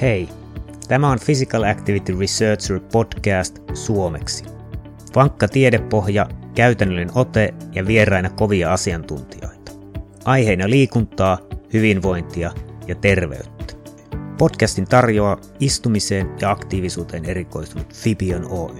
Hei, tämä on Physical Activity Researcher podcast suomeksi. Vankka tiedepohja, käytännöllinen ote ja vieraina kovia asiantuntijoita. Aiheena liikuntaa, hyvinvointia ja terveyttä. Podcastin tarjoaa istumiseen ja aktiivisuuteen erikoistunut Fibion Oy.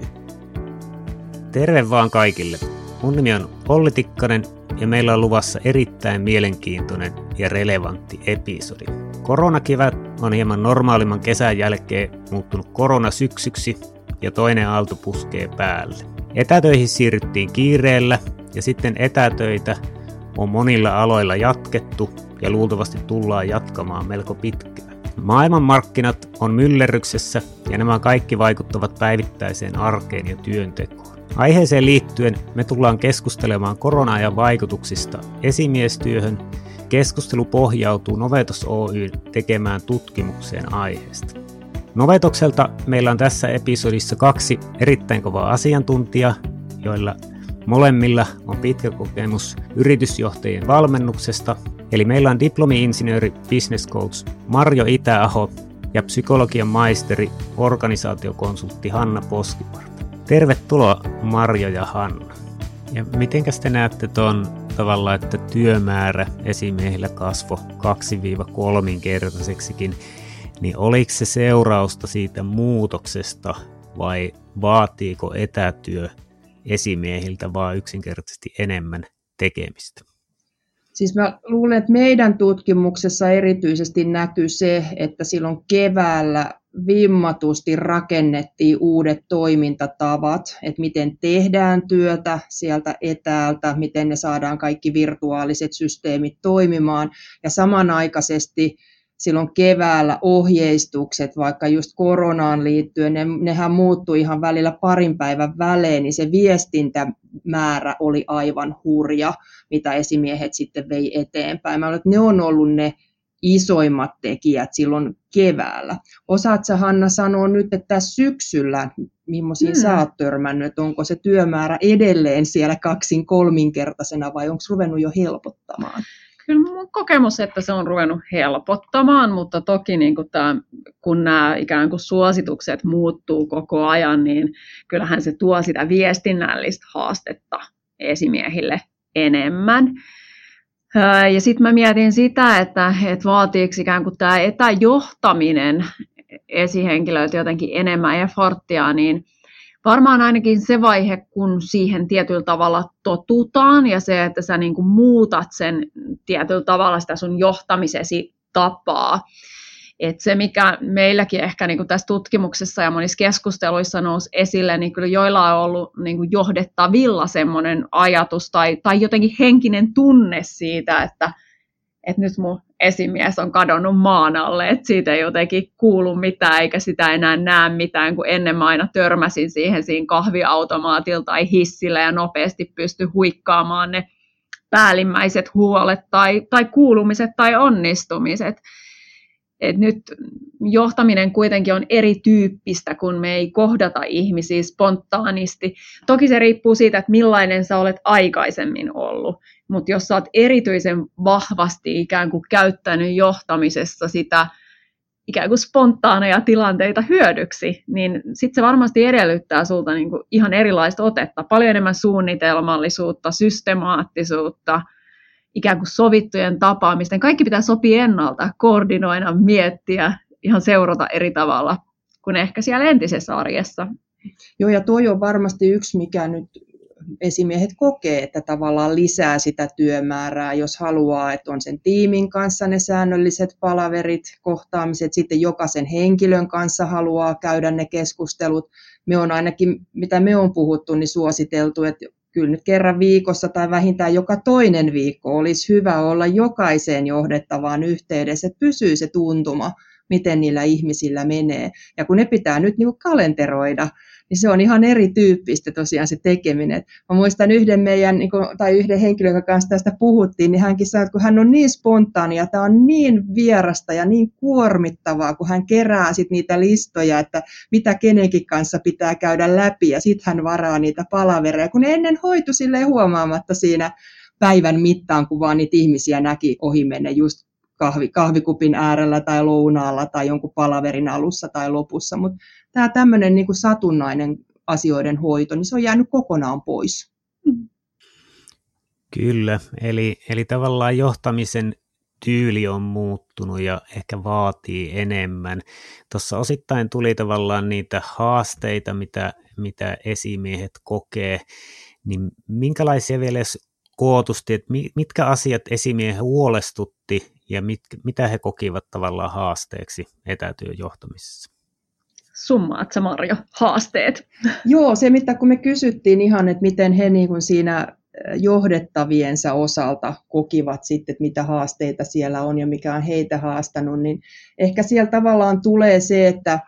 Terve vaan kaikille! Mun nimi on Olli Tikkanen ja meillä on luvassa erittäin mielenkiintoinen ja relevantti episodi. Koronakevät on hieman normaalimman kesän jälkeen muuttunut koronasyksyksi ja toinen aalto puskee päälle. Etätöihin siirryttiin kiireellä ja sitten etätöitä on monilla aloilla jatkettu ja luultavasti tullaan jatkamaan melko pitkään. Maailmanmarkkinat on myllerryksessä ja nämä kaikki vaikuttavat päivittäiseen arkeen ja työntekoon. Aiheeseen liittyen me tullaan keskustelemaan korona-ajan vaikutuksista esimiestyöhön. Keskustelu pohjautuu Novetos Oyn tekemään tutkimukseen aiheesta. Novetokselta meillä on tässä episodissa kaksi erittäin kovaa asiantuntijaa, joilla molemmilla on pitkä kokemus yritysjohtajien valmennuksesta. Eli meillä on diplomi-insinööri, business coach Marjo Itäaho ja psykologian maisteri, organisaatiokonsultti Hanna Poskipart. Tervetuloa Marjo ja Hanna. Ja mitenkäs te näette tuon tavalla, että työmäärä esimiehillä kasvoi 2-3-kertaiseksikin, niin oliko se seurausta siitä muutoksesta vai vaatiiko etätyö esimiehiltä vaan yksinkertaisesti enemmän tekemistä? Siis mä luulen, että meidän tutkimuksessa erityisesti näkyy se, että silloin keväällä vimmatusti rakennettiin uudet toimintatavat, että miten tehdään työtä sieltä etäältä, miten ne saadaan kaikki virtuaaliset systeemit toimimaan. Ja samanaikaisesti silloin keväällä ohjeistukset, vaikka just koronaan liittyen, nehän muuttui ihan välillä parin päivän välein, niin se viestintämäärä oli aivan hurja, mitä esimiehet sitten vei eteenpäin. Mä luulen, että ne on ollut ne isoimmat tekijät silloin keväällä. Osaatko Hanna sanoa nyt, että tässä syksyllä, millaisiin sä oot törmännyt, onko se työmäärä edelleen siellä 2-3-kertaisena vai onko ruvennut jo helpottamaan? Kyllä mun kokemus, että se on ruvennut helpottamaan, mutta toki niin kun nämä ikään kuin suositukset muuttuu koko ajan, niin kyllähän se tuo sitä viestinnällistä haastetta esimiehille enemmän. Ja sitten mä mietin sitä, että vaatiiko ikään kuin tämä etäjohtaminen esihenkilöitä jotenkin enemmän eforttia, niin varmaan ainakin se vaihe, kun siihen tietyllä tavalla totutaan ja se, että sä niin kuin muutat sen tietyllä tavalla sitä sun johtamisesi tapaa. Et se, mikä meilläkin ehkä niin kuin tässä tutkimuksessa ja monissa keskusteluissa nousi esille, niin kyllä joilla on ollut niin kuin johdettavilla semmoinen ajatus tai jotenkin henkinen tunne siitä, että nyt mun esimies on kadonnut maan alle, että siitä ei jotenkin kuulu mitään eikä sitä enää näe mitään, kun ennen mä aina törmäsin siihen siinä kahviautomaatilla tai hissillä ja nopeasti pysty huikkaamaan ne päällimmäiset huolet tai kuulumiset tai onnistumiset. Et nyt johtaminen kuitenkin on erityyppistä, kun me ei kohdata ihmisiä spontaanisti. Toki se riippuu siitä, että millainen sä olet aikaisemmin ollut, mutta jos sä oot erityisen vahvasti ikään kuin käyttänyt johtamisessa sitä ikään kuin spontaaneja tilanteita hyödyksi, niin sitten se varmasti edellyttää sulta niin kuin ihan erilaista otetta, paljon enemmän suunnitelmallisuutta, systemaattisuutta, ikään kuin sovittujen tapaamisten. Kaikki pitää sopia ennalta, koordinoida, miettiä, ihan seurata eri tavalla kuin ehkä siellä entisessä arjessa. Joo, ja toi on varmasti yksi, mikä nyt esimiehet kokee, että tavallaan lisää sitä työmäärää, jos haluaa, että on sen tiimin kanssa ne säännölliset palaverit, kohtaamiset, sitten jokaisen henkilön kanssa haluaa käydä ne keskustelut. Me on ainakin, mitä me on puhuttu, niin suositeltu, että kyllä nyt kerran viikossa tai vähintään joka toinen viikko olisi hyvä olla jokaiseen johdettavaan yhteydessä, että pysyy se tuntuma, miten niillä ihmisillä menee. Ja kun ne pitää nyt niin kuin kalenteroida, niin se on ihan erityyppistä tosiaan se tekeminen. Mä muistan yhden henkilön, joka kanssa tästä puhuttiin, niin hänkin sanoi, että kun hän on niin spontaania, tämä on niin vierasta ja niin kuormittavaa, kun hän kerää sit niitä listoja, että mitä kenenkin kanssa pitää käydä läpi, ja sitten hän varaa niitä palavereja, kun ne ennen hoitu silleen huomaamatta siinä päivän mittaan, kun vaan niitä ihmisiä näki ohi menne just kahvikupin äärellä tai lounaalla tai jonkun palaverin alussa tai lopussa. Mutta tämä tämmöinen niin kuin satunnainen asioiden hoito, niin se on jäänyt kokonaan pois. Kyllä, eli tavallaan johtamisen tyyli on muuttunut ja ehkä vaatii enemmän. Tuossa osittain tuli tavallaan niitä haasteita, mitä esimiehet kokee, niin minkälaisia vielä kootusti, että mitkä asiat esimiehen huolestutti ja mitä he kokivat tavallaan haasteeksi etätyön johtamisessa? Summaatko, Marjo, haasteet? Joo, se mitä kun me kysyttiin ihan, että miten he niin kuin siinä johdettaviensa osalta kokivat sitten, että mitä haasteita siellä on ja mikä on heitä haastanut, niin ehkä siellä tavallaan tulee se, että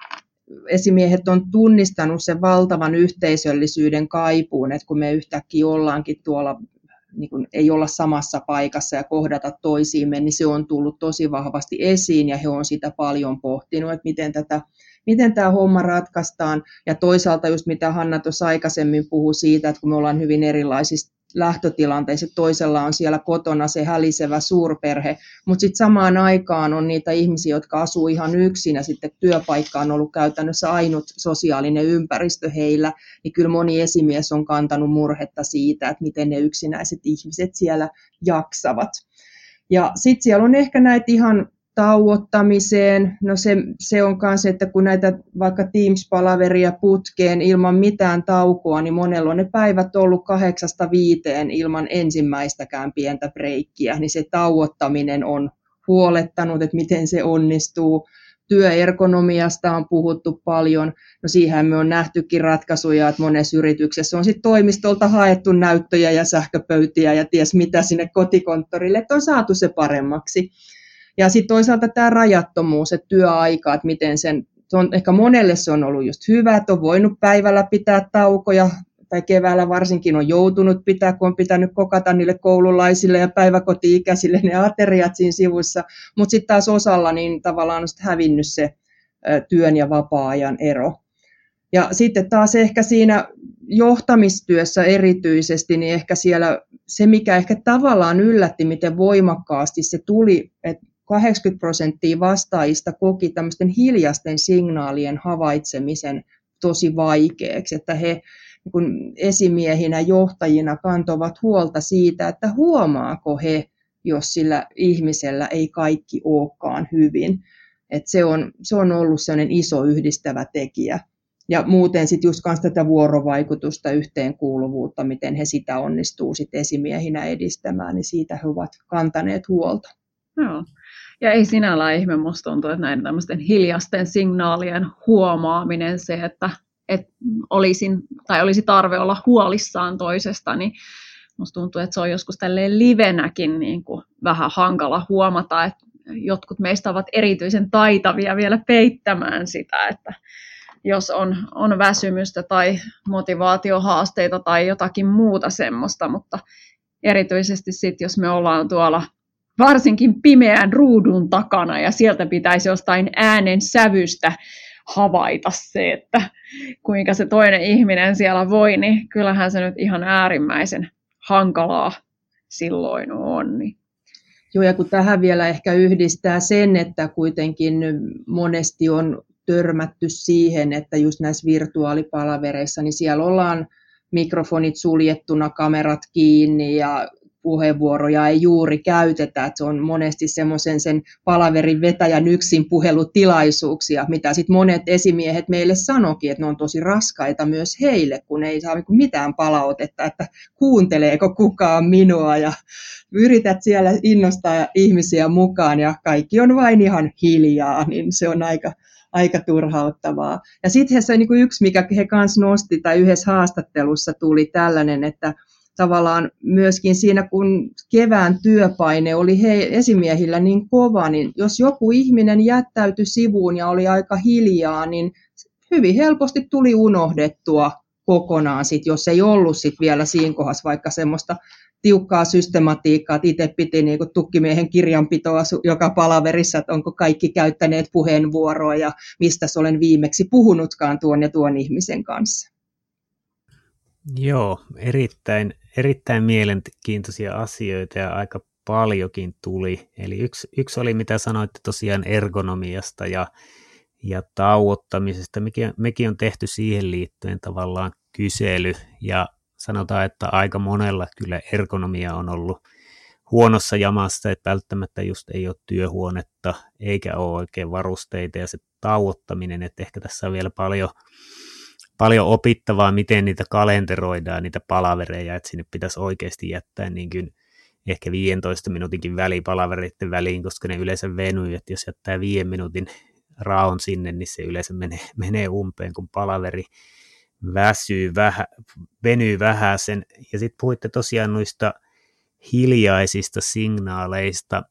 esimiehet on tunnistanut sen valtavan yhteisöllisyyden kaipuun, että kun me yhtäkkiä ollaankin tuolla, niin kun ei olla samassa paikassa ja kohdata toisiimme, niin se on tullut tosi vahvasti esiin ja he on sitä paljon pohtinut, että miten tämä homma ratkaistaan. Ja toisaalta just mitä Hanna tuossa aikaisemmin puhui siitä, että kun me ollaan hyvin erilaisista lähtötilanteissa, toisella on siellä kotona se hälisevä suurperhe, mutta sitten samaan aikaan on niitä ihmisiä, jotka asuu ihan yksin ja sitten työpaikka on ollut käytännössä ainut sosiaalinen ympäristö heillä, niin kyllä moni esimies on kantanut murhetta siitä, että miten ne yksinäiset ihmiset siellä jaksavat. Ja sitten siellä on ehkä näitä ihan tauottamiseen. No se on myös, että kun näitä vaikka Teams-palaveria putkeen ilman mitään taukoa, niin monella on ne päivät ollut 8–5 ilman ensimmäistäkään pientä breikkiä, niin se tauottaminen on huolettanut, että miten se onnistuu. Työergonomiasta on puhuttu paljon. No siihen me on nähtykin ratkaisuja, että monessa yrityksessä on sitten toimistolta haettu näyttöjä ja sähköpöytiä ja ties mitä sinne kotikonttorille, että on saatu se paremmaksi. Ja sitten toisaalta tämä rajattomuus, että työaika, että miten se on, ehkä monelle se on ollut just hyvä, että on voinut päivällä pitää taukoja, tai keväällä varsinkin on joutunut pitää, kun on pitänyt kokata niille koululaisille ja päiväkoti-ikäisille ne ateriat siinä sivussa, mutta sitten taas osalla niin tavallaan on sit hävinnyt se työn ja vapaa-ajan ero. Ja sitten taas ehkä siinä johtamistyössä erityisesti, niin ehkä siellä se, mikä ehkä tavallaan yllätti, miten voimakkaasti se tuli, että 80% vastaajista koki tämmöisten hiljaisten signaalien havaitsemisen tosi vaikeaksi, että he niin esimiehinä, johtajina kantoivat huolta siitä, että huomaako he, jos sillä ihmisellä ei kaikki olekaan hyvin. Että se on ollut sellainen iso yhdistävä tekijä. Ja muuten sitten just myös tätä vuorovaikutusta, yhteenkuuluvuutta, miten he sitä onnistuu sitten esimiehinä edistämään, niin siitä he ovat kantaneet huolta. Joo. Ja ei sinällään ihme, musta tuntuu, että näiden tämmöisten hiljaisten signaalien huomaaminen, se, että olisi tarve olla huolissaan toisesta, niin musta tuntuu, että se on joskus tälleen livenäkin niin kuin vähän hankala huomata, että jotkut meistä ovat erityisen taitavia vielä peittämään sitä, että jos on väsymystä tai motivaatiohaasteita tai jotakin muuta semmoista, mutta erityisesti sitten, jos me ollaan tuolla varsinkin pimeän ruudun takana ja sieltä pitäisi jostain äänen sävystä havaita se, että kuinka se toinen ihminen siellä voi, niin kyllähän se nyt ihan äärimmäisen hankalaa silloin on. Joo, ja kun tähän vielä ehkä yhdistää sen, että kuitenkin monesti on törmätty siihen, että just näissä virtuaalipalavereissa, niin siellä ollaan mikrofonit suljettuna, kamerat kiinni ja puheenvuoroja ei juuri käytetä, että se on monesti semmoisen sen palaverin vetäjän yksin puhelutilaisuuksia, mitä sitten monet esimiehet meille sanoikin, että ne on tosi raskaita myös heille, kun ei saa mitään palautetta, että kuunteleeko kukaan minua ja yrität siellä innostaa ihmisiä mukaan ja kaikki on vain ihan hiljaa, niin se on aika turhauttavaa. Ja sitten se niin yksi, mikä he kanssa nosti tai yhdessä haastattelussa tuli tällainen, että tavallaan myöskin siinä, kun kevään työpaine oli esimiehillä niin kova, niin jos joku ihminen jättäytyi sivuun ja oli aika hiljaa, niin hyvin helposti tuli unohdettua kokonaan, jos ei ollut vielä siinä kohdassa vaikka semmoista tiukkaa systematiikkaa, että itse piti niin kuin tukkimiehen kirjanpitoa joka palaverissa, että onko kaikki käyttäneet puheenvuoroa ja mistä olen viimeksi puhunutkaan tuon ja tuon ihmisen kanssa. Joo, erittäin mielenkiintoisia asioita ja aika paljonkin tuli. Eli yksi oli, mitä sanoitte tosiaan ergonomiasta ja tauottamisesta. Mekin on tehty siihen liittyen tavallaan kysely ja sanotaan, että aika monella kyllä ergonomia on ollut huonossa jamassa, että välttämättä just ei ole työhuonetta eikä ole oikein varusteita ja se tauottaminen, että ehkä tässä on vielä paljon opittavaa, miten niitä kalenteroidaan, niitä palavereja, että sinne pitäisi oikeasti jättää niin kuin ehkä 15 minuutinkin välipalavereiden väliin, koska ne yleensä venyy, että jos jättää 5 minuutin raon sinne, niin se yleensä menee umpeen, kun palaveri venyy vähäsen. Ja sitten puhuitte tosiaan noista hiljaisista signaaleista.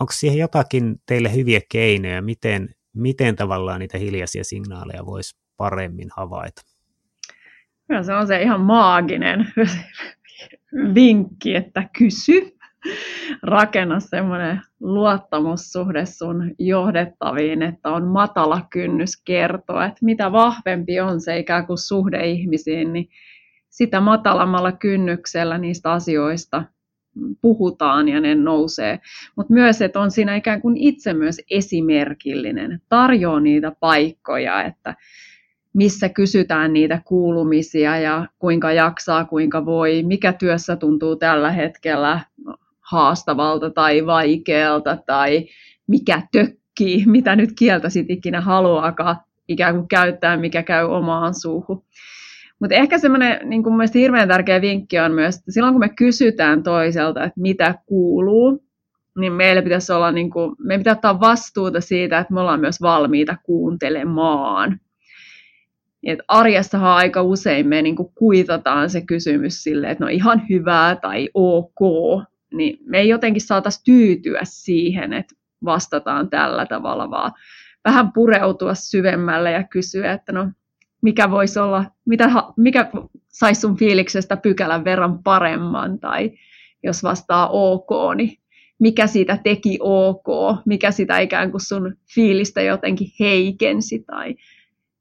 Onko siihen jotakin teille hyviä keinoja, miten tavallaan niitä hiljaisia signaaleja voisi paremmin havaita? Kyllä se on se ihan maaginen vinkki, että kysy. Rakenna semmoinen luottamussuhde sun johdettaviin, että on matala kynnys kertoa, että mitä vahvempi on se ikään kuin suhde ihmisiin, niin sitä matalammalla kynnyksellä niistä asioista puhutaan ja ne nousee. Mutta myös, että on siinä ikään kuin itse myös esimerkillinen, tarjoaa niitä paikkoja, että missä kysytään niitä kuulumisia ja kuinka jaksaa, kuinka voi, mikä työssä tuntuu tällä hetkellä haastavalta tai vaikealta tai mikä tökkii, mitä nyt kieltä sitten ikinä haluaakaan ikään kuin käyttää, mikä käy omaan suuhun. Mutta ehkä semmoinen niin mun mielestä hirveän tärkeä vinkki on myös, että silloin kun me kysytään toiselta, että mitä kuuluu, niin meillä pitäisi olla, niin kuin, meidän pitää ottaa vastuuta siitä, että me ollaan myös valmiita kuuntelemaan. Et arjessahan aika usein me niinku kuitataan se kysymys silleen, että no ihan hyvää tai ok, niin me ei jotenkin saataisi tyytyä siihen, että vastataan tällä tavalla, vaan vähän pureutua syvemmälle ja kysyä, että no mikä voisi olla, mikä saisi sun fiiliksestä pykälän verran paremman, tai jos vastaa ok, niin mikä siitä teki ok, mikä sitä ikään kuin sun fiilistä jotenkin heikensi, tai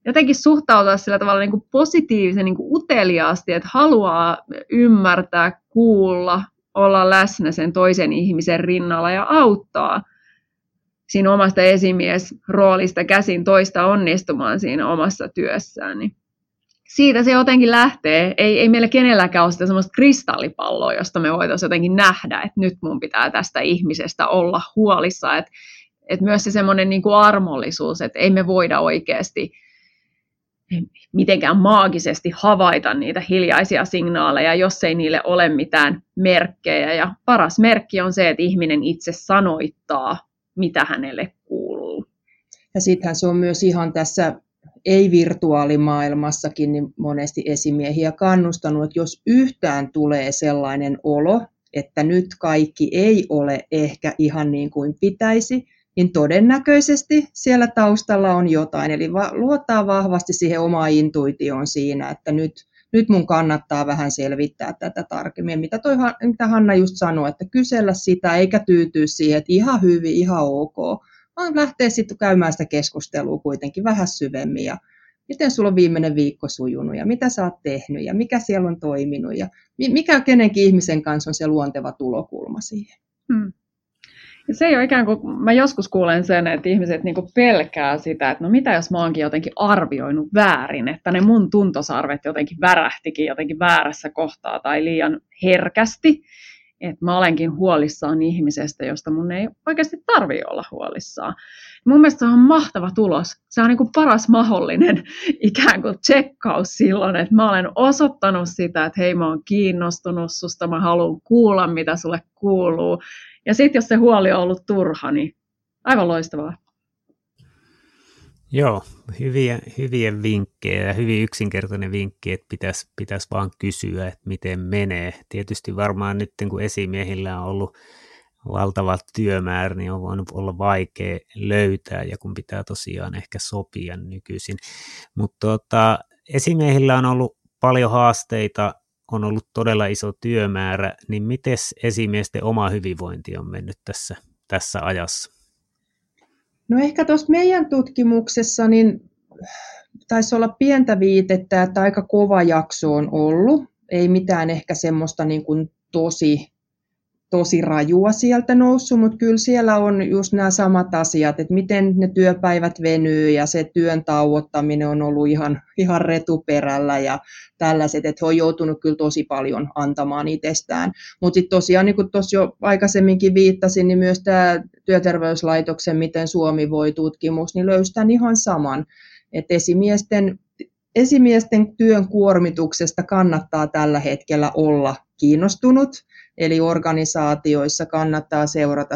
jotenkin suhtautua sillä tavalla niin kuin positiivisen, niin kuin uteliaasti, että haluaa ymmärtää, kuulla, olla läsnä sen toisen ihmisen rinnalla ja auttaa siinä omasta esimiesroolista käsin toista onnistumaan siinä omassa työssään. Niin siitä se jotenkin lähtee. Ei meillä kenelläkään ole sitä semmoista kristallipalloa, josta me voitaisiin jotenkin nähdä, että nyt mun pitää tästä ihmisestä olla huolissa. Että myös se semmoinen niin kuin armollisuus, että ei me voida oikeasti mitenkään maagisesti havaita niitä hiljaisia signaaleja, jos ei niille ole mitään merkkejä. Ja paras merkki on se, että ihminen itse sanoittaa, mitä hänelle kuuluu. Ja sittenhän se on myös ihan tässä ei-virtuaalimaailmassakin niin monesti esimiehiä kannustanut, että jos yhtään tulee sellainen olo, että nyt kaikki ei ole ehkä ihan niin kuin pitäisi, niin todennäköisesti siellä taustalla on jotain. Eli luottaa vahvasti siihen omaan intuitioon siinä, että nyt mun kannattaa vähän selvittää tätä tarkemmin. Mitä Hanna just sanoi, että kysellä sitä eikä tyytyä siihen, että ihan hyvin, ihan ok, vaan lähtee sitten käymään sitä keskustelua kuitenkin vähän syvemmin. Ja miten sulla on viimeinen viikko sujunut ja mitä sä oot tehnyt ja mikä siellä on toiminut ja mikä kenenkin ihmisen kanssa on se luonteva tulokulma siihen. Se ei ole ikään kuin, mä joskus kuulen sen, että ihmiset niinku pelkää sitä, että no mitä jos mä oonkin jotenkin arvioinut väärin, että ne mun tuntosarvet jotenkin värähtikin jotenkin väärässä kohtaa tai liian herkästi, että mä olenkin huolissaan ihmisestä, josta mun ei oikeasti tarvitse olla huolissaan. Mun mielestä se on mahtava tulos. Se on niinku paras mahdollinen ikään kuin tsekkaus silloin, että mä olen osoittanut sitä, että hei mä oon kiinnostunut susta, mä haluan kuulla mitä sulle kuuluu. Ja sitten jos se huoli on ollut turha, niin aivan loistavaa. Joo, hyviä vinkkejä ja hyvin yksinkertainen vinkki, että pitäisi vaan kysyä, että miten menee. Tietysti varmaan nyt kun esimiehillä on ollut valtava työmäärä, niin on voinut olla vaikea löytää ja kun pitää tosiaan ehkä sopia nykyisin. Mutta esimiehillä on ollut paljon haasteita. On ollut todella iso työmäärä, niin miten esimiesten oma hyvinvointi on mennyt tässä ajassa? No ehkä tuossa meidän tutkimuksessa niin taisi olla pientä viitettä, että aika kova jakso on ollut. Ei mitään ehkä semmoista niin kuin tosi tosi rajua sieltä noussut, mutta kyllä siellä on just nämä samat asiat, että miten ne työpäivät venyy ja se työn tauottaminen on ollut ihan retuperällä ja tällaiset, että he on joutunut kyllä tosi paljon antamaan itsestään. Mutta sitten tosiaan, niin kuin tuossa jo aikaisemminkin viittasin, niin myös tämä Työterveyslaitoksen Miten Suomi voi -tutkimus, niin löystän ihan saman, että esimiesten työn kuormituksesta kannattaa tällä hetkellä olla kiinnostunut, eli organisaatioissa kannattaa seurata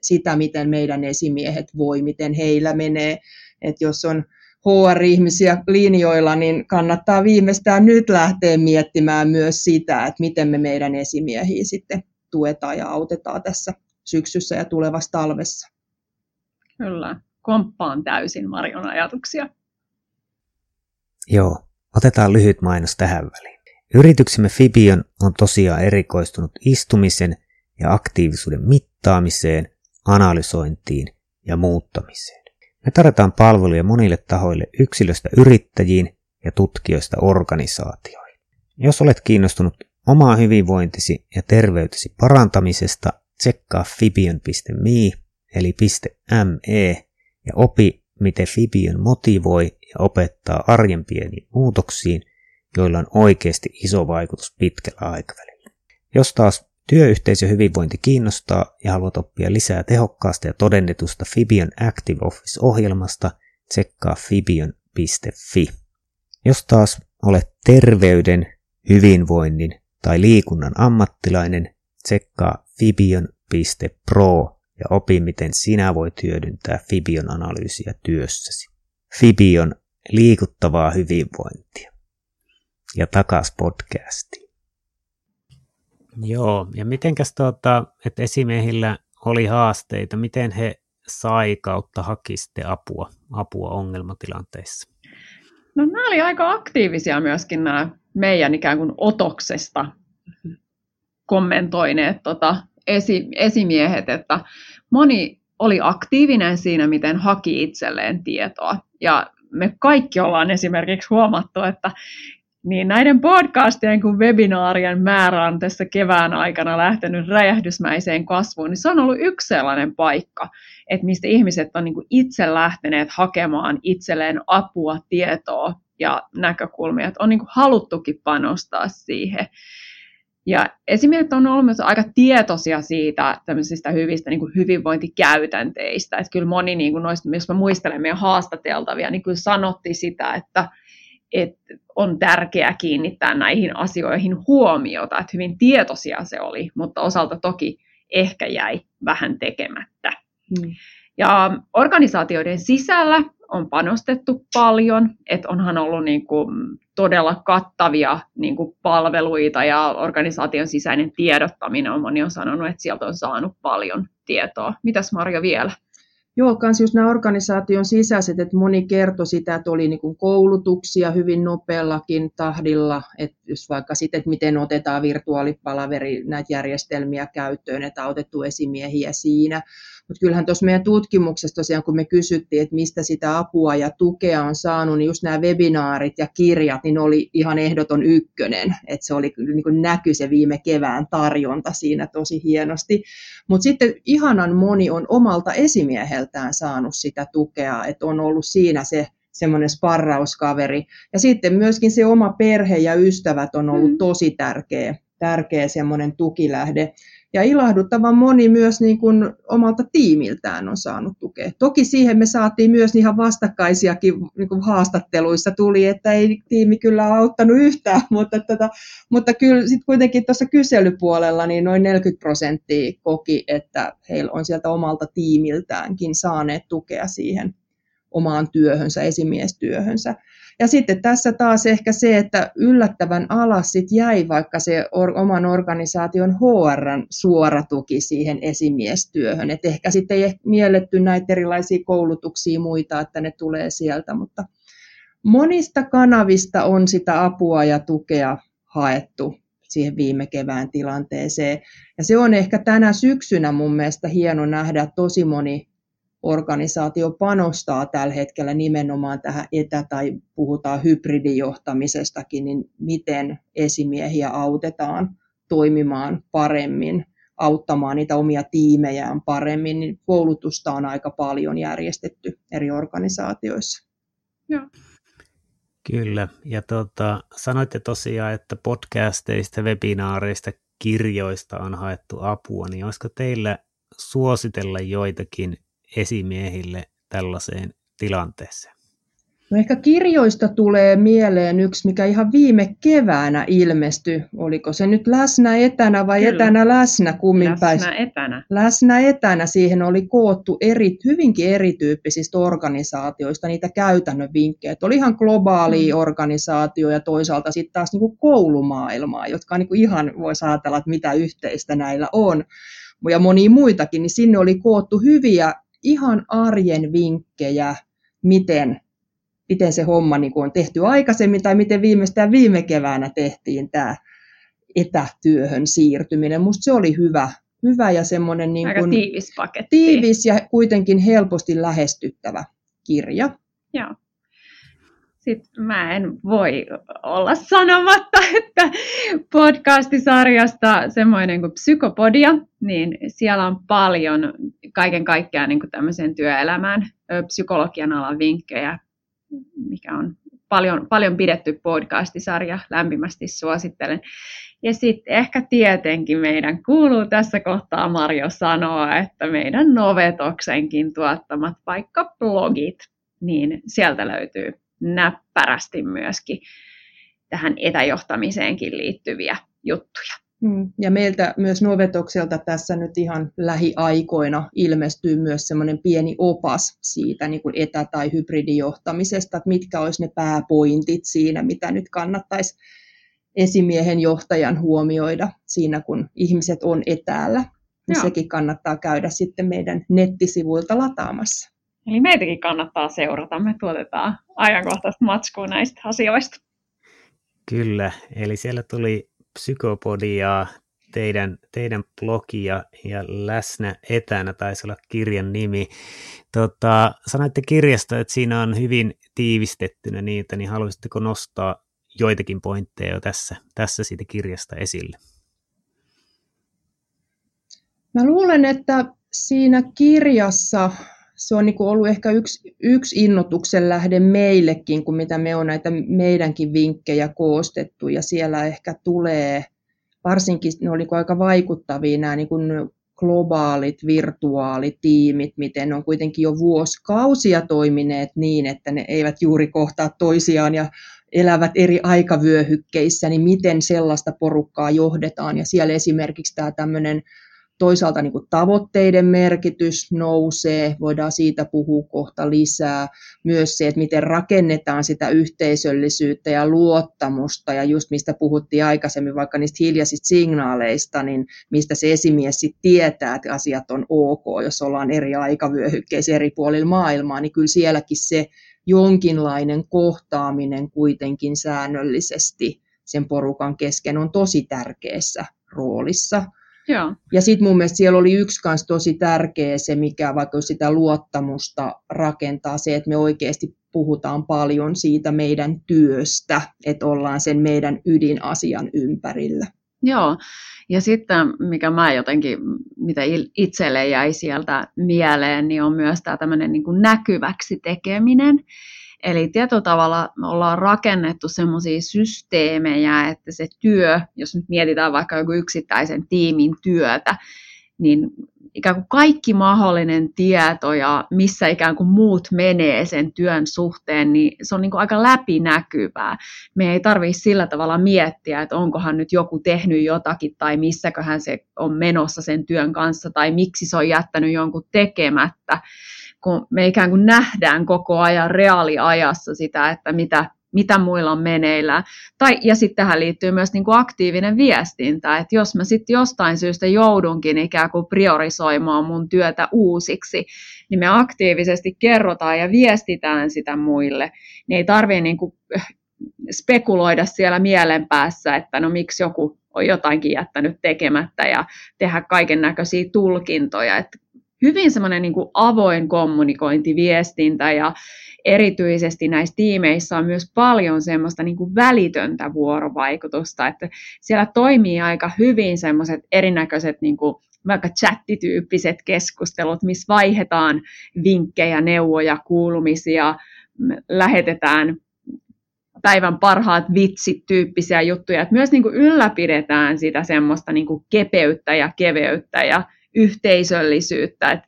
sitä, miten meidän esimiehet voi, miten heillä menee. Et jos on HR-ihmisiä linjoilla, niin kannattaa viimeistään nyt lähteä miettimään myös sitä, että miten me meidän esimiehiä sitten tuetaan ja autetaan tässä syksyssä ja tulevassa talvessa. Kyllä, komppaan täysin Marjon ajatuksia. Joo, otetaan lyhyt mainos tähän väliin. Yrityksemme Fibion on tosiaan erikoistunut istumisen ja aktiivisuuden mittaamiseen, analysointiin ja muuttamiseen. Me tarjotaan palveluja monille tahoille yksilöstä yrittäjiin ja tutkijoista organisaatioihin. Jos olet kiinnostunut omaa hyvinvointisi ja terveytesi parantamisesta, tsekkaa fibion.me eli .me ja opi, miten Fibion motivoi ja opettaa arjen pieniin muutoksiin, joilla on oikeasti iso vaikutus pitkällä aikavälillä. Jos taas työyhteisön hyvinvointi kiinnostaa ja haluat oppia lisää tehokkaasta ja todennetusta Fibion Active Office-ohjelmasta, tsekkaa fibion.fi. Jos taas olet terveyden, hyvinvoinnin tai liikunnan ammattilainen, tsekkaa fibion.pro ja opi, miten sinä voit hyödyntää Fibion analyysiä työssäsi. Fibion, liikuttavaa hyvinvointia. Ja takas podcastiin. Joo, ja mitenkäs että esimiehillä oli haasteita, miten he sai kautta haki sitten apua ongelmatilanteissa? No nämä oli aika aktiivisia myöskin nämä meidän ikään kuin otoksesta kommentoineet esimiehet, että moni oli aktiivinen siinä, miten haki itselleen tietoa. Ja me kaikki ollaan esimerkiksi huomattu, että niin näiden podcastien kuin webinaarien määrä on tässä kevään aikana lähtenyt räjähdysmäiseen kasvuun, niin se on ollut yksi sellainen paikka, että mistä ihmiset on niin kuin itse lähteneet hakemaan itselleen apua, tietoa ja näkökulmia, että on niin kuin haluttukin panostaa siihen. Ja esimerkiksi on ollut myös aika tietoisia siitä tämmöisistä hyvistä niin kuin hyvinvointikäytänteistä, että kyllä moni, niin kuin noista, jos mä muistelen meidän haastateltavia, niin kyllä sanottiin sitä, että on tärkeää kiinnittää näihin asioihin huomiota, että hyvin tietoisia se oli, mutta osalta toki ehkä jäi vähän tekemättä. Ja organisaatioiden sisällä on panostettu paljon, että onhan ollut niin kuin todella kattavia niin kuin palveluita ja organisaation sisäinen tiedottaminen on moni on sanonut, että sieltä on saanut paljon tietoa. Mitäs Marjo vielä? Joo, kans just nämä organisaation sisäiset, että moni kertoi sitä, että oli niin kuin koulutuksia hyvin nopeallakin tahdilla, että jos vaikka sitten, että miten otetaan virtuaalipalaveri näitä järjestelmiä käyttöön, että on otettu esimiehiä siinä. Mutta kyllähän tuossa meidän tutkimuksessa tosiaan, kun me kysyttiin, että mistä sitä apua ja tukea on saanut, niin just nämä webinaarit ja kirjat, niin oli ihan ehdoton ykkönen. Että se oli niin kuin näky se viime kevään tarjonta siinä tosi hienosti. Mutta sitten ihanan moni on omalta esimieheltään saanut sitä tukea, että on ollut siinä se semmoinen sparrauskaveri. Ja sitten myöskin se oma perhe ja ystävät on ollut tosi tärkeä semmoinen tukilähde. Ja ilahduttavan moni myös niin kuin omalta tiimiltään on saanut tukea. Toki siihen me saatiin myös ihan vastakkaisiakin niin kuin haastatteluissa tuli, että ei tiimi kyllä auttanut yhtään, mutta kyllä sitten kuitenkin tuossa kyselypuolella niin noin 40% koki, että heillä on sieltä omalta tiimiltäänkin saaneet tukea siihen omaan työhönsä, esimiestyöhönsä. Ja sitten tässä taas ehkä se, että yllättävän alas sit jäi vaikka se oman organisaation HR:n suora tuki siihen esimiestyöhön. Et ehkä sitten ei mielletty näitä erilaisia koulutuksia muita, että ne tulee sieltä, mutta monista kanavista on sitä apua ja tukea haettu siihen viime kevään tilanteeseen. Ja se on ehkä tänä syksynä mun mielestä hieno nähdä tosi moni organisaatio panostaa tällä hetkellä nimenomaan tähän tai puhutaan hybridijohtamisestakin, niin miten esimiehiä autetaan toimimaan paremmin auttamaan niitä omia tiimejään paremmin, niin koulutusta on aika paljon järjestetty eri organisaatioissa. Joo. Kyllä, ja sanoitte tosiaan, että podcasteista, webinaareista, kirjoista on haettu apua, niin olisiko teillä suositella joitakin esimiehille tällaiseen tilanteeseen? No ehkä kirjoista tulee mieleen yksi, mikä ihan viime keväänä ilmestyi. Oliko se nyt Läsnä-Etänä vai Kyllä. Etänä läsnä kumminpäin? Läsnä-Etänä. Läsnä-Etänä, siihen oli koottu hyvinkin erityyppisistä organisaatioista niitä käytännön vinkkejä. Oli ihan globaalia organisaatio ja toisaalta sitten taas niinku koulumaailmaa, jotka niinku ihan voisi ajatella, että mitä yhteistä näillä on. Ja monia muitakin, niin sinne oli koottu hyviä ihan arjen vinkkejä, miten se homma on tehty aikaisemmin tai miten viimeistään viime keväänä tehtiin tämä etätyöhön siirtyminen. Musta se oli hyvä ja semmoinen aika tiivis paketti. Tiivis ja kuitenkin helposti lähestyttävä kirja. Joo. Sitten mä en voi olla sanomatta, että podcastisarjasta semmoinen kuin Psykopodia, niin siellä on paljon kaiken kaikkiaan niin kuin tämmöiseen työelämään psykologian alan vinkkejä, mikä on paljon pidetty podcastisarja, lämpimästi suosittelen. Ja sitten ehkä tietenkin meidän kuuluu tässä kohtaa Marjo sanoa, että meidän Novetoksenkin tuottamat vaikka blogit, niin sieltä löytyy näppärästi myöskin tähän etäjohtamiseenkin liittyviä juttuja. Ja meiltä myös Novetokselta tässä nyt ihan lähiaikoina ilmestyy myös semmoinen pieni opas siitä niin kuin etä- tai hybridijohtamisesta, että mitkä olisi ne pääpointit siinä, mitä nyt kannattaisi esimiehen johtajan huomioida siinä, kun ihmiset on etäällä. Niin sekin kannattaa käydä sitten meidän nettisivuilta lataamassa. Eli meitäkin kannattaa seurata, me tuotetaan ajankohtaista matskua näistä asioista. Kyllä, eli siellä tuli Psykopodiaa, teidän blogia ja Läsnä-Etänä taisi olla kirjan nimi. Sanoitte kirjasta, että siinä on hyvin tiivistettynä niitä, niin haluaisitteko nostaa joitakin pointteja jo tässä siitä kirjasta esille? Mä luulen, että siinä kirjassa se on ollut ehkä yksi innotuksen lähde meillekin, kun mitä me on näitä meidänkin vinkkejä koostettu. Ja siellä ehkä tulee, varsinkin ne oli aika vaikuttavia nämä niin kuin globaalit virtuaalitiimit, miten ne on kuitenkin jo vuosikausia toimineet niin, että ne eivät juuri kohtaa toisiaan ja elävät eri aikavyöhykkeissä, niin miten sellaista porukkaa johdetaan. Ja siellä esimerkiksi tämä tämmöinen toisaalta niin kuin tavoitteiden merkitys nousee, voidaan siitä puhua kohta lisää. Myös se, että miten rakennetaan sitä yhteisöllisyyttä ja luottamusta, ja just mistä puhuttiin aikaisemmin, vaikka niistä hiljaisista signaaleista, niin mistä se esimies sitten tietää, että asiat on ok, jos ollaan eri aikavyöhykkeissä eri puolilla maailmaa, niin kyllä sielläkin se jonkinlainen kohtaaminen kuitenkin säännöllisesti sen porukan kesken on tosi tärkeässä roolissa. Joo. Ja sitten mun mielestä siellä oli yksi kanssa tosi tärkeä se, mikä vaikka sitä luottamusta rakentaa, se, että me oikeasti puhutaan paljon siitä meidän työstä, että ollaan sen meidän ydinasian ympärillä. Joo, ja sitten mikä mä jotenkin, mitä itselle jäi sieltä mieleen, niin on myös tämä tämmöinen niin kuin näkyväksi tekeminen. Eli tietyllä tavalla me ollaan rakennettu semmoisia systeemejä, että se työ, jos nyt mietitään vaikka joku yksittäisen tiimin työtä, niin ikään kuin kaikki mahdollinen tieto ja missä ikään kuin muut menee sen työn suhteen, niin se on niin kuin aika läpinäkyvää. Me ei tarvitse sillä tavalla miettiä, että onkohan nyt joku tehnyt jotakin tai missäköhän se on menossa sen työn kanssa tai miksi se on jättänyt jonkun tekemättä, kun me ikään kuin nähdään koko ajan reaaliajassa sitä, että mitä muilla on meneillään. Ja sitten tähän liittyy myös niin kuin aktiivinen viestintä, että jos mä sitten jostain syystä joudunkin ikään kuin priorisoimaan mun työtä uusiksi, niin me aktiivisesti kerrotaan ja viestitään sitä muille. Niin ei tarvitse niin kuin spekuloida siellä mielen päässä, että no miksi joku on jotainkin jättänyt tekemättä ja tehdä kaiken näköisiä tulkintoja, että hyvin semmoinen niin kuin avoin kommunikointi, viestintä ja erityisesti näissä tiimeissä on myös paljon semmoista niin kuin välitöntä vuorovaikutusta, että siellä toimii aika hyvin semmoiset erinäköiset niin kuin vaikka chattityyppiset keskustelut, missä vaihdetaan vinkkejä, neuvoja, kuulumisia, lähetetään päivän parhaat vitsit tyyppisiä juttuja, että myös niin kuin ylläpidetään sitä semmoista niin kuin kepeyttä ja keveyttä ja yhteisöllisyyttä. Et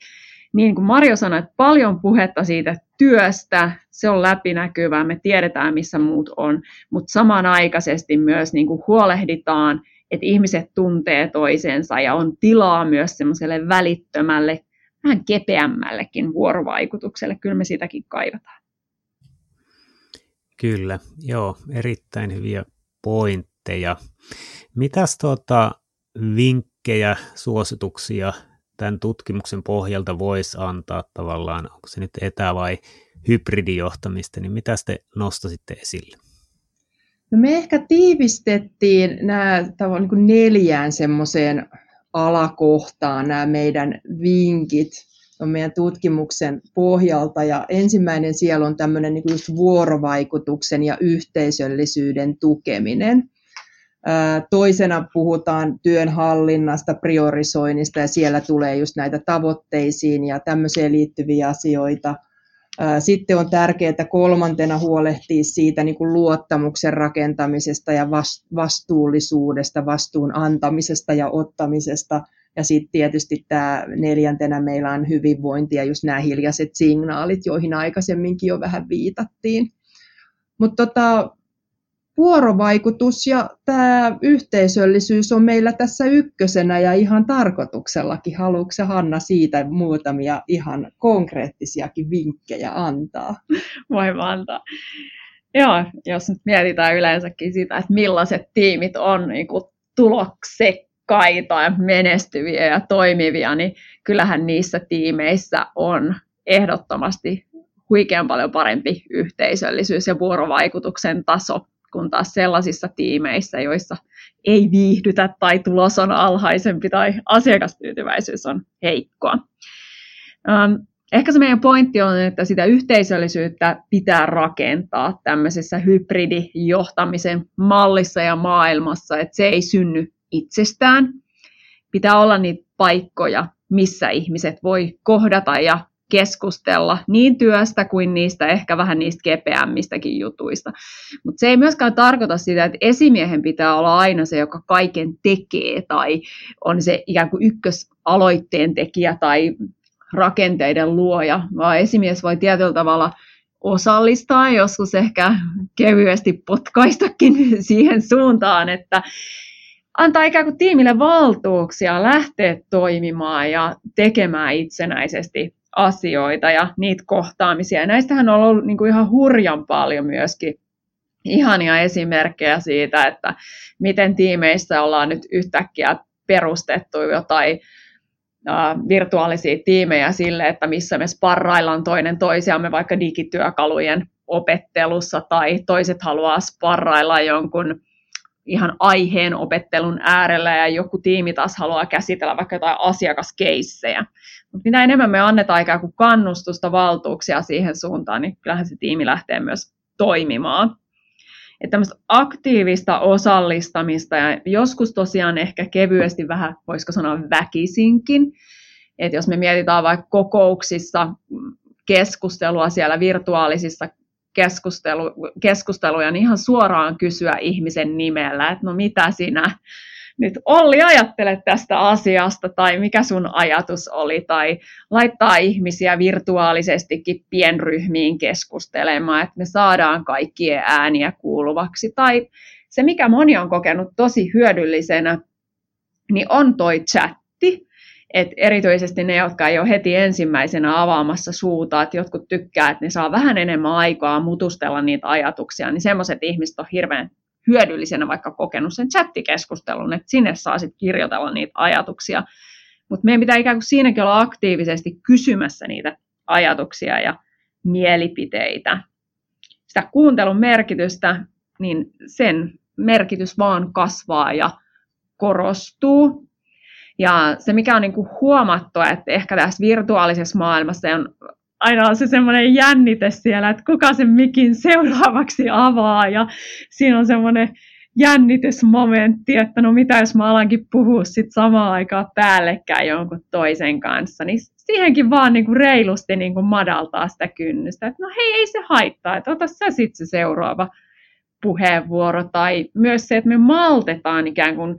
niin kuin Marjo sanoi, että paljon puhetta siitä työstä, se on läpinäkyvää, me tiedetään missä muut on, mutta samanaikaisesti myös niin kuin huolehditaan, että ihmiset tuntee toisensa ja on tilaa myös semmoiselle välittömälle, vähän kepeämmällekin vuorovaikutukselle, kyllä me sitäkin kaivataan. Kyllä, joo, erittäin hyviä pointteja. Mitäs vinkkejä, suosituksia tämän tutkimuksen pohjalta voisi antaa tavallaan, onko se nyt vai hybridijohtamista, niin mitäs te nostasitte esille? No me ehkä tiivistettiin nämä niin kuin 4 semmoiseen alakohtaan nämä meidän vinkit on meidän tutkimuksen pohjalta, ja ensimmäinen siellä on tämmöinen niin kuin just vuorovaikutuksen ja yhteisöllisyyden tukeminen. Toisena puhutaan työn hallinnasta, priorisoinnista, ja siellä tulee just näitä tavoitteisiin ja tämmöiseen liittyviä asioita. Sitten on tärkeää kolmantena huolehtia siitä niin kuin luottamuksen rakentamisesta ja vastuullisuudesta, vastuun antamisesta ja ottamisesta. Ja sitten tietysti tämä 4. meillä on hyvinvointi ja just nämä hiljaiset signaalit, joihin aikaisemminkin jo vähän viitattiin. Mutta vuorovaikutus ja tämä yhteisöllisyys on meillä tässä 1 ja ihan tarkoituksellakin. Haluatko sä, Hanna, siitä muutamia ihan konkreettisiakin vinkkejä antaa? Voin antaa. Joo, jos nyt mietitään yleensäkin sitä, että millaiset tiimit on niin kuin tuloksekkaita ja menestyviä ja toimivia, niin kyllähän niissä tiimeissä on ehdottomasti huikean paljon parempi yhteisöllisyys ja vuorovaikutuksen taso, kun taas sellaisissa tiimeissä, joissa ei viihdytä tai tulos on alhaisempi tai asiakastyytyväisyys on heikkoa. Ehkä se meidän pointti on, että sitä yhteisöllisyyttä pitää rakentaa tämmöisessä hybridijohtamisen mallissa ja maailmassa, että se ei synny itsestään. Pitää olla niitä paikkoja, missä ihmiset voi kohdata ja keskustella niin työstä kuin niistä ehkä vähän niistä kepeämmistäkin jutuista. Mutta se ei myöskään tarkoita sitä, että esimiehen pitää olla aina se, joka kaiken tekee tai on se ikään kuin ykkösaloitteen tekijä tai rakenteiden luoja, vaan esimies voi tietyllä tavalla osallistaa, joskus ehkä kevyesti potkaistakin siihen suuntaan, että antaa ikään kuin tiimille valtuuksia lähteä toimimaan ja tekemään itsenäisesti asioita ja niitä kohtaamisia. Ja näistähän on ollut niin kuin ihan hurjan paljon myöskin ihania esimerkkejä siitä, että miten tiimeissä ollaan nyt yhtäkkiä perustettu jotain virtuaalisia tiimejä sille, että missä me sparraillaan toinen toisiamme vaikka digityökalujen opettelussa tai toiset haluaa sparrailla jonkun ihan aiheen opettelun äärellä ja joku tiimi taas haluaa käsitellä vaikka jotain asiakaskeissejä. Mutta mitä enemmän me annetaan ikään kuin kannustusta, valtuuksia siihen suuntaan, niin kyllähän se tiimi lähtee myös toimimaan. Että tämmöistä aktiivista osallistamista ja joskus tosiaan ehkä kevyesti vähän, voisiko sanoa väkisinkin, että jos me mietitään vaikka kokouksissa keskustelua siellä virtuaalisissa keskusteluja, niin ihan suoraan kysyä ihmisen nimellä, että no mitä sinä nyt Olli ajattelet tästä asiasta, tai mikä sun ajatus oli, tai laittaa ihmisiä virtuaalisestikin pienryhmiin keskustelemaan, että me saadaan kaikkien ääniä kuuluvaksi, tai se mikä moni on kokenut tosi hyödyllisenä, niin on toi chatti. Et erityisesti ne, jotka ei ole heti ensimmäisenä avaamassa suuta, että jotkut tykkää, että ne saa vähän enemmän aikaa mutustella niitä ajatuksia, niin semmoiset ihmiset on hirveän hyödyllisenä vaikka kokenut sen chattikeskustelun, että sinne saa sitten kirjoitella niitä ajatuksia. Mutta meidän pitää ikään kuin siinäkin olla aktiivisesti kysymässä niitä ajatuksia ja mielipiteitä. Sitä kuuntelun merkitystä, niin sen merkitys vaan kasvaa ja korostuu. Ja se, mikä on niin kuin huomattu, että ehkä tässä virtuaalisessa maailmassa on aina on se semmoinen jännite siellä, että kuka sen mikin seuraavaksi avaa, ja siinä on semmoinen jännitysmomentti, että no mitä jos mä alankin puhua sit samaan aikaan päällekkäin jonkun toisen kanssa, niin siihenkin vaan niinku reilusti niinku madaltaa sitä kynnystä, että no hei, ei se haittaa, että ota sä sit se seuraava puheenvuoro, tai myös se, että me maltetaan ikään kuin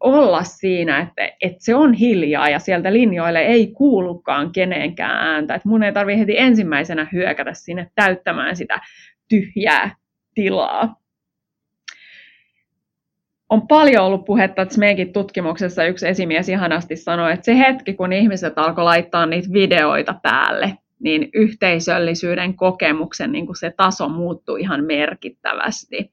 olla siinä, että se on hiljaa ja sieltä linjoille ei kuulukaan kenenkään ääntä, että mun ei tarvitse heti ensimmäisenä hyökätä sinne täyttämään sitä tyhjää tilaa. On paljon ollut puhetta, että meidänkin tutkimuksessa yksi esimies ihanasti sanoi, että se hetki, kun ihmiset alkoi laittaa niitä videoita päälle, niin yhteisöllisyyden kokemuksen niin kun se taso muuttui ihan merkittävästi.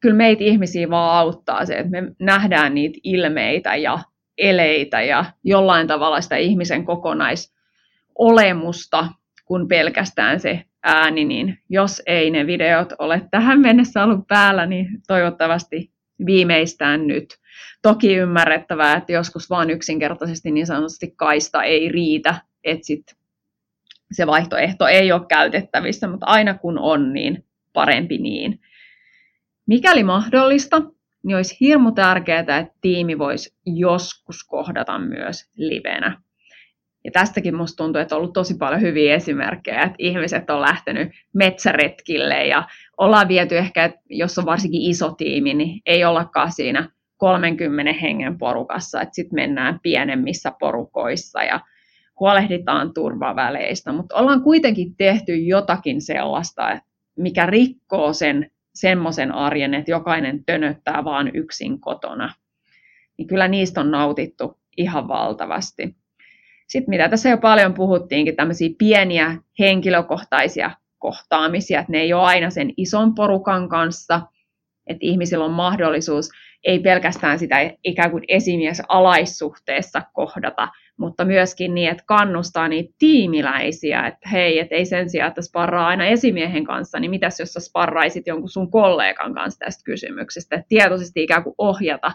Kyllä meitä ihmisiä vaan auttaa se, että me nähdään niitä ilmeitä ja eleitä ja jollain tavalla sitä ihmisen kokonaisolemusta, kun pelkästään se ääni, niin jos ei ne videot ole tähän mennessä ollut päällä, niin toivottavasti viimeistään nyt. Toki ymmärrettävää, että joskus vaan yksinkertaisesti niin sanotusti kaista ei riitä, että sit se vaihtoehto ei ole käytettävissä, mutta aina kun on, niin parempi niin. Mikäli mahdollista, niin olisi hirmu tärkeää, että tiimi voisi joskus kohdata myös livenä. Ja tästäkin musta tuntuu, että on ollut tosi paljon hyviä esimerkkejä, että ihmiset on lähtenyt metsäretkille ja ollaan viety ehkä, jos on varsinkin iso tiimi, niin ei ollakaan siinä 30 hengen porukassa, että sitten mennään pienemmissä porukoissa ja huolehditaan turvaväleistä, mutta ollaan kuitenkin tehty jotakin sellaista, mikä rikkoo sen semmoisen arjen, että jokainen tönöttää vaan yksin kotona. Niin kyllä niistä on nautittu ihan valtavasti. Sitten mitä tässä jo paljon puhuttiinkin, tämmöisiä pieniä henkilökohtaisia kohtaamisia, että ne ei ole aina sen ison porukan kanssa, että ihmisillä on mahdollisuus, ei pelkästään sitä ikään kuin esimies-alaissuhteessa kohdata, mutta myöskin niin, että kannustaa niitä tiimiläisiä, että hei, et ei sen sijaan, että sparraa aina esimiehen kanssa, niin mitäs jos sä sparraisit jonkun sun kollegan kanssa tästä kysymyksestä, että tietoisesti ikään kuin ohjata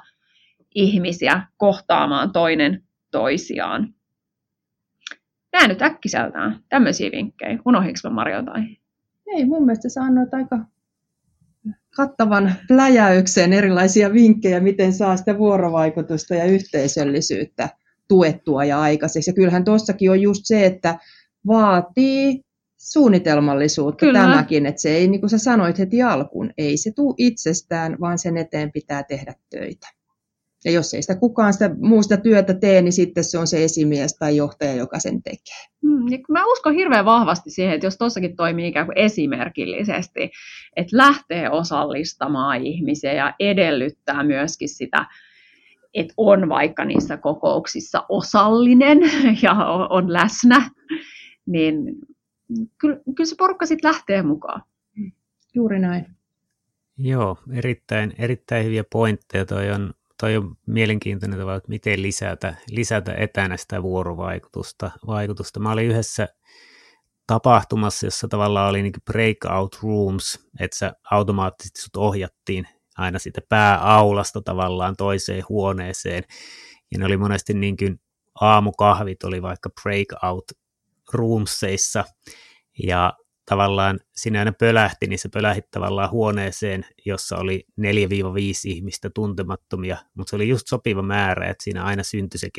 ihmisiä kohtaamaan toinen toisiaan. Nää nyt äkkiseltään, tämmöisiä vinkkejä. Unohdinko mä Marjo jotain? Ei, mun mielestä sä annoit aika kattavan pläjäykseen erilaisia vinkkejä, miten saa sitä vuorovaikutusta ja yhteisöllisyyttä tuettua ja aikaiseksi. Ja kyllähän tuossakin on just se, että vaatii suunnitelmallisuutta. Kyllä. Tämäkin, että se ei, niin kuin sä sanoit heti alkuun, ei se tule itsestään, vaan sen eteen pitää tehdä töitä. Ja jos ei sitä kukaan sitä muusta työtä tee, niin sitten se on se esimies tai johtaja, joka sen tekee. Mä uskon hirveän vahvasti siihen, että jos tuossakin toimii ikään kuin esimerkillisesti, että lähtee osallistamaan ihmisiä ja edellyttää myöskin sitä, että on vaikka niissä kokouksissa osallinen ja on läsnä, niin kyllä se porukka sitten lähtee mukaan. Juuri näin. Joo, erittäin hyviä pointteja toi on mielenkiintoinen tavalla, että miten lisätä etänä sitä vuorovaikutusta. Mä olin yhdessä tapahtumassa, jossa tavallaan oli niin kuin breakout rooms, että sä automaattisesti sut ohjattiin aina siitä pääaulasta tavallaan toiseen huoneeseen. Ja ne oli monesti niin kuin aamukahvit oli vaikka breakout roomseissa. Ja tavallaan sinä aina pölähti, niin se pölähti tavallaan huoneeseen, jossa oli 4-5 ihmistä tuntemattomia, mutta se oli just sopiva määrä, että siinä aina syntyi se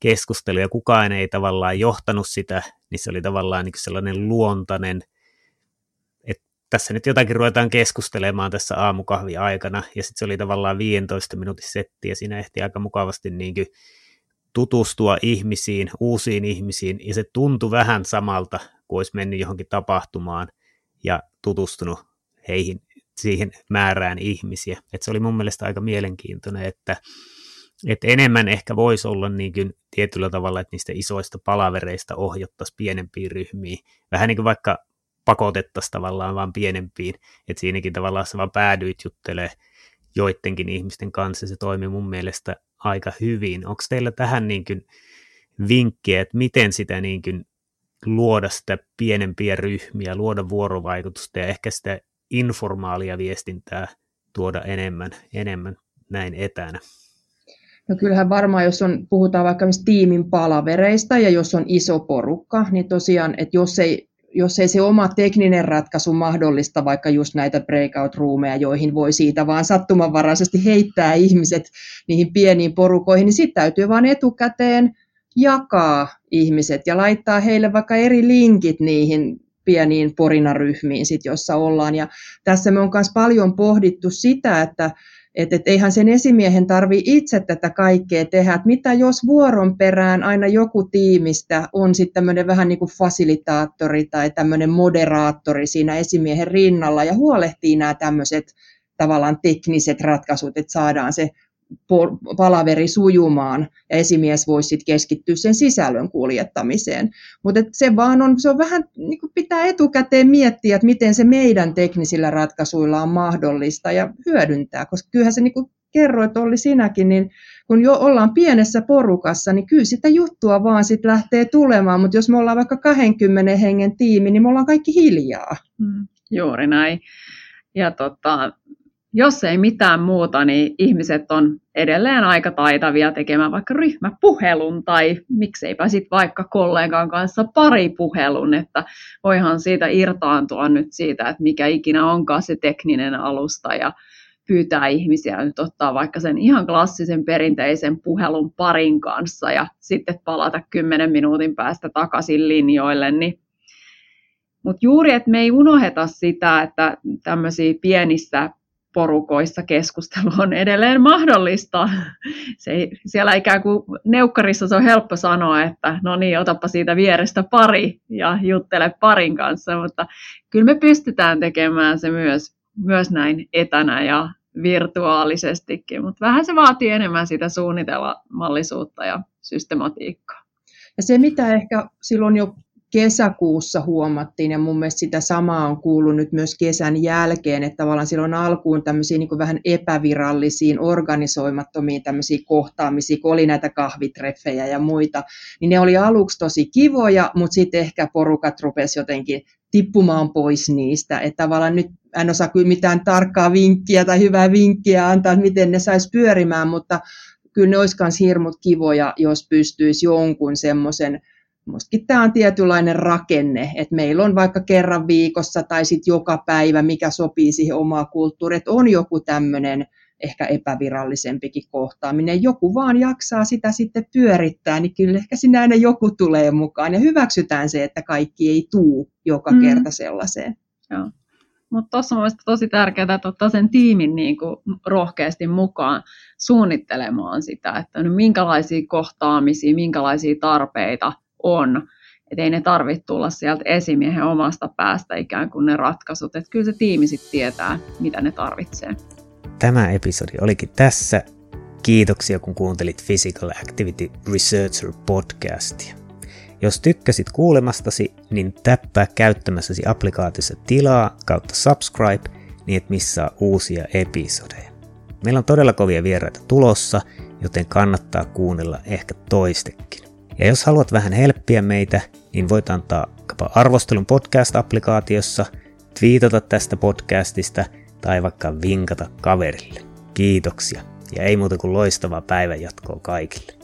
keskustelu ja kukaan ei tavallaan johtanut sitä, niin se oli tavallaan niin kuin sellainen luontainen, että tässä nyt jotakin ruvetaan keskustelemaan tässä aamukahvin aikana, ja sitten se oli tavallaan 15 minuutin setti, ja siinä ehti aika mukavasti niin kuin tutustua ihmisiin, uusiin ihmisiin, ja se tuntui vähän samalta, kun olisi mennyt johonkin tapahtumaan ja tutustunut heihin, siihen määrään ihmisiä. Et se oli mun mielestä aika mielenkiintoinen, että enemmän ehkä voisi olla niin kuin tietyllä tavalla, että niistä isoista palavereista ohjattaisiin pienempiin ryhmiin. Vähän niin kuin vaikka pakotettaisiin tavallaan vaan pienempiin, että siinäkin tavallaan sä vaan päädyit juttelemaan joidenkin ihmisten kanssa. Se toimi mun mielestä aika hyvin. Onko teillä tähän niin kuin vinkkejä, että miten sitä niin kuin luoda sitä pienempiä ryhmiä, luoda vuorovaikutusta ja ehkä sitä informaalia viestintää tuoda enemmän näin etänä? No kyllähän varmaan, jos on, puhutaan vaikka tiimin palavereista ja jos on iso porukka, niin tosiaan, että jos ei se oma tekninen ratkaisu mahdollista vaikka just näitä breakout-ruumeja, joihin voi siitä vaan sattumanvaraisesti heittää ihmiset niihin pieniin porukoihin, niin sitten täytyy vaan etukäteen jakaa ihmiset ja laittaa heille vaikka eri linkit niihin pieniin porinaryhmiin, sit, jossa ollaan. Ja tässä me on myös paljon pohdittu sitä, että eihän sen esimiehen tarvitse itse tätä kaikkea tehdä. Että mitä jos vuoron perään aina joku tiimistä on sitten tämmöinen vähän niin kuin fasilitaattori tai tämmöinen moderaattori siinä esimiehen rinnalla ja huolehtii nämä tämmöiset tavallaan tekniset ratkaisut, että saadaan se palaveri sujumaan ja esimies voisi sitten keskittyä sen sisällön kuljettamiseen. Mutta se on vähän niin kuin pitää etukäteen miettiä, että miten se meidän teknisillä ratkaisuilla on mahdollista ja hyödyntää, koska kyllähän se niin kuin kerroit Olli sinäkin, niin kun jo ollaan pienessä porukassa, niin kyllä sitä juttua vaan sitten lähtee tulemaan, mutta jos me ollaan vaikka 20 hengen tiimi, niin me ollaan kaikki hiljaa. Juuri näin. Ja jos ei mitään muuta, niin ihmiset on edelleen aika taitavia tekemään vaikka ryhmäpuhelun tai mikseipä sitten vaikka kollegan kanssa paripuhelun, että voihan siitä irtaantua nyt siitä, että mikä ikinä onkaan se tekninen alusta ja pyytää ihmisiä nyt ottaa vaikka sen ihan klassisen perinteisen puhelun parin kanssa ja sitten palata 10 minuutin päästä takaisin linjoille, niin mutta juuri, että me ei unoheta sitä, että tämmöisiä pienissä porukoissa keskustelu on edelleen mahdollista. Siellä ikään kuin neukkarissa se on helppo sanoa, että no niin, otapa siitä vierestä pari ja juttele parin kanssa, mutta kyllä me pystytään tekemään se myös näin etänä ja virtuaalisestikin, mutta vähän se vaatii enemmän sitä suunnitelmallisuutta ja systematiikkaa. Ja se, mitä ehkä silloin jo kesäkuussa huomattiin, ja mun mielestä sitä samaa on kuullut nyt myös kesän jälkeen, että tavallaan silloin alkuun tämmöisiä niin kuin vähän epävirallisiin, organisoimattomiin tämmöisiä kohtaamisia, kun oli näitä kahvitreffejä ja muita, niin ne oli aluksi tosi kivoja, mutta sitten ehkä porukat rupesi jotenkin tippumaan pois niistä, että tavallaan nyt en osaa kyllä mitään tarkkaa vinkkiä tai hyvää vinkkiä antaa, että miten ne saisi pyörimään, mutta kyllä ne olisi myös hirmut kivoja, jos pystyisi jonkun semmoisen. Minustakin tämä on tietynlainen rakenne, että meillä on vaikka kerran viikossa tai sitten joka päivä, mikä sopii siihen omaan kulttuuriin, että on joku tämmöinen ehkä epävirallisempikin kohtaaminen. Joku vaan jaksaa sitä sitten pyörittää, niin kyllä ehkä sinne aina joku tulee mukaan ja hyväksytään se, että kaikki ei tule joka kerta sellaiseen. Joo. Mutta tuossa on mielestäni tosi tärkeää, että ottaa sen tiimin niinku rohkeasti mukaan suunnittelemaan sitä, että no minkälaisia kohtaamisia, minkälaisia tarpeita on. Et ei ne tarvitse tulla sieltä esimiehen omasta päästä ikään kuin ne ratkaisut. Et kyllä se tiimi sitten tietää, mitä ne tarvitsee. Tämä episodi olikin tässä. Kiitoksia, kun kuuntelit Physical Activity Researcher podcastia. Jos tykkäsit kuulemastasi, niin täppää käyttämässäsi applikaatiossa tilaa / subscribe, niin et missaa uusia episodeja. Meillä on todella kovia vieraita tulossa, joten kannattaa kuunnella ehkä toistekin. Ja jos haluat vähän helppiä meitä, niin voit antaa arvostelun podcast-applikaatiossa, twiitata tästä podcastista tai vaikka vinkata kaverille. Kiitoksia ja ei muuta kuin loistavaa päivänjatkoa kaikille.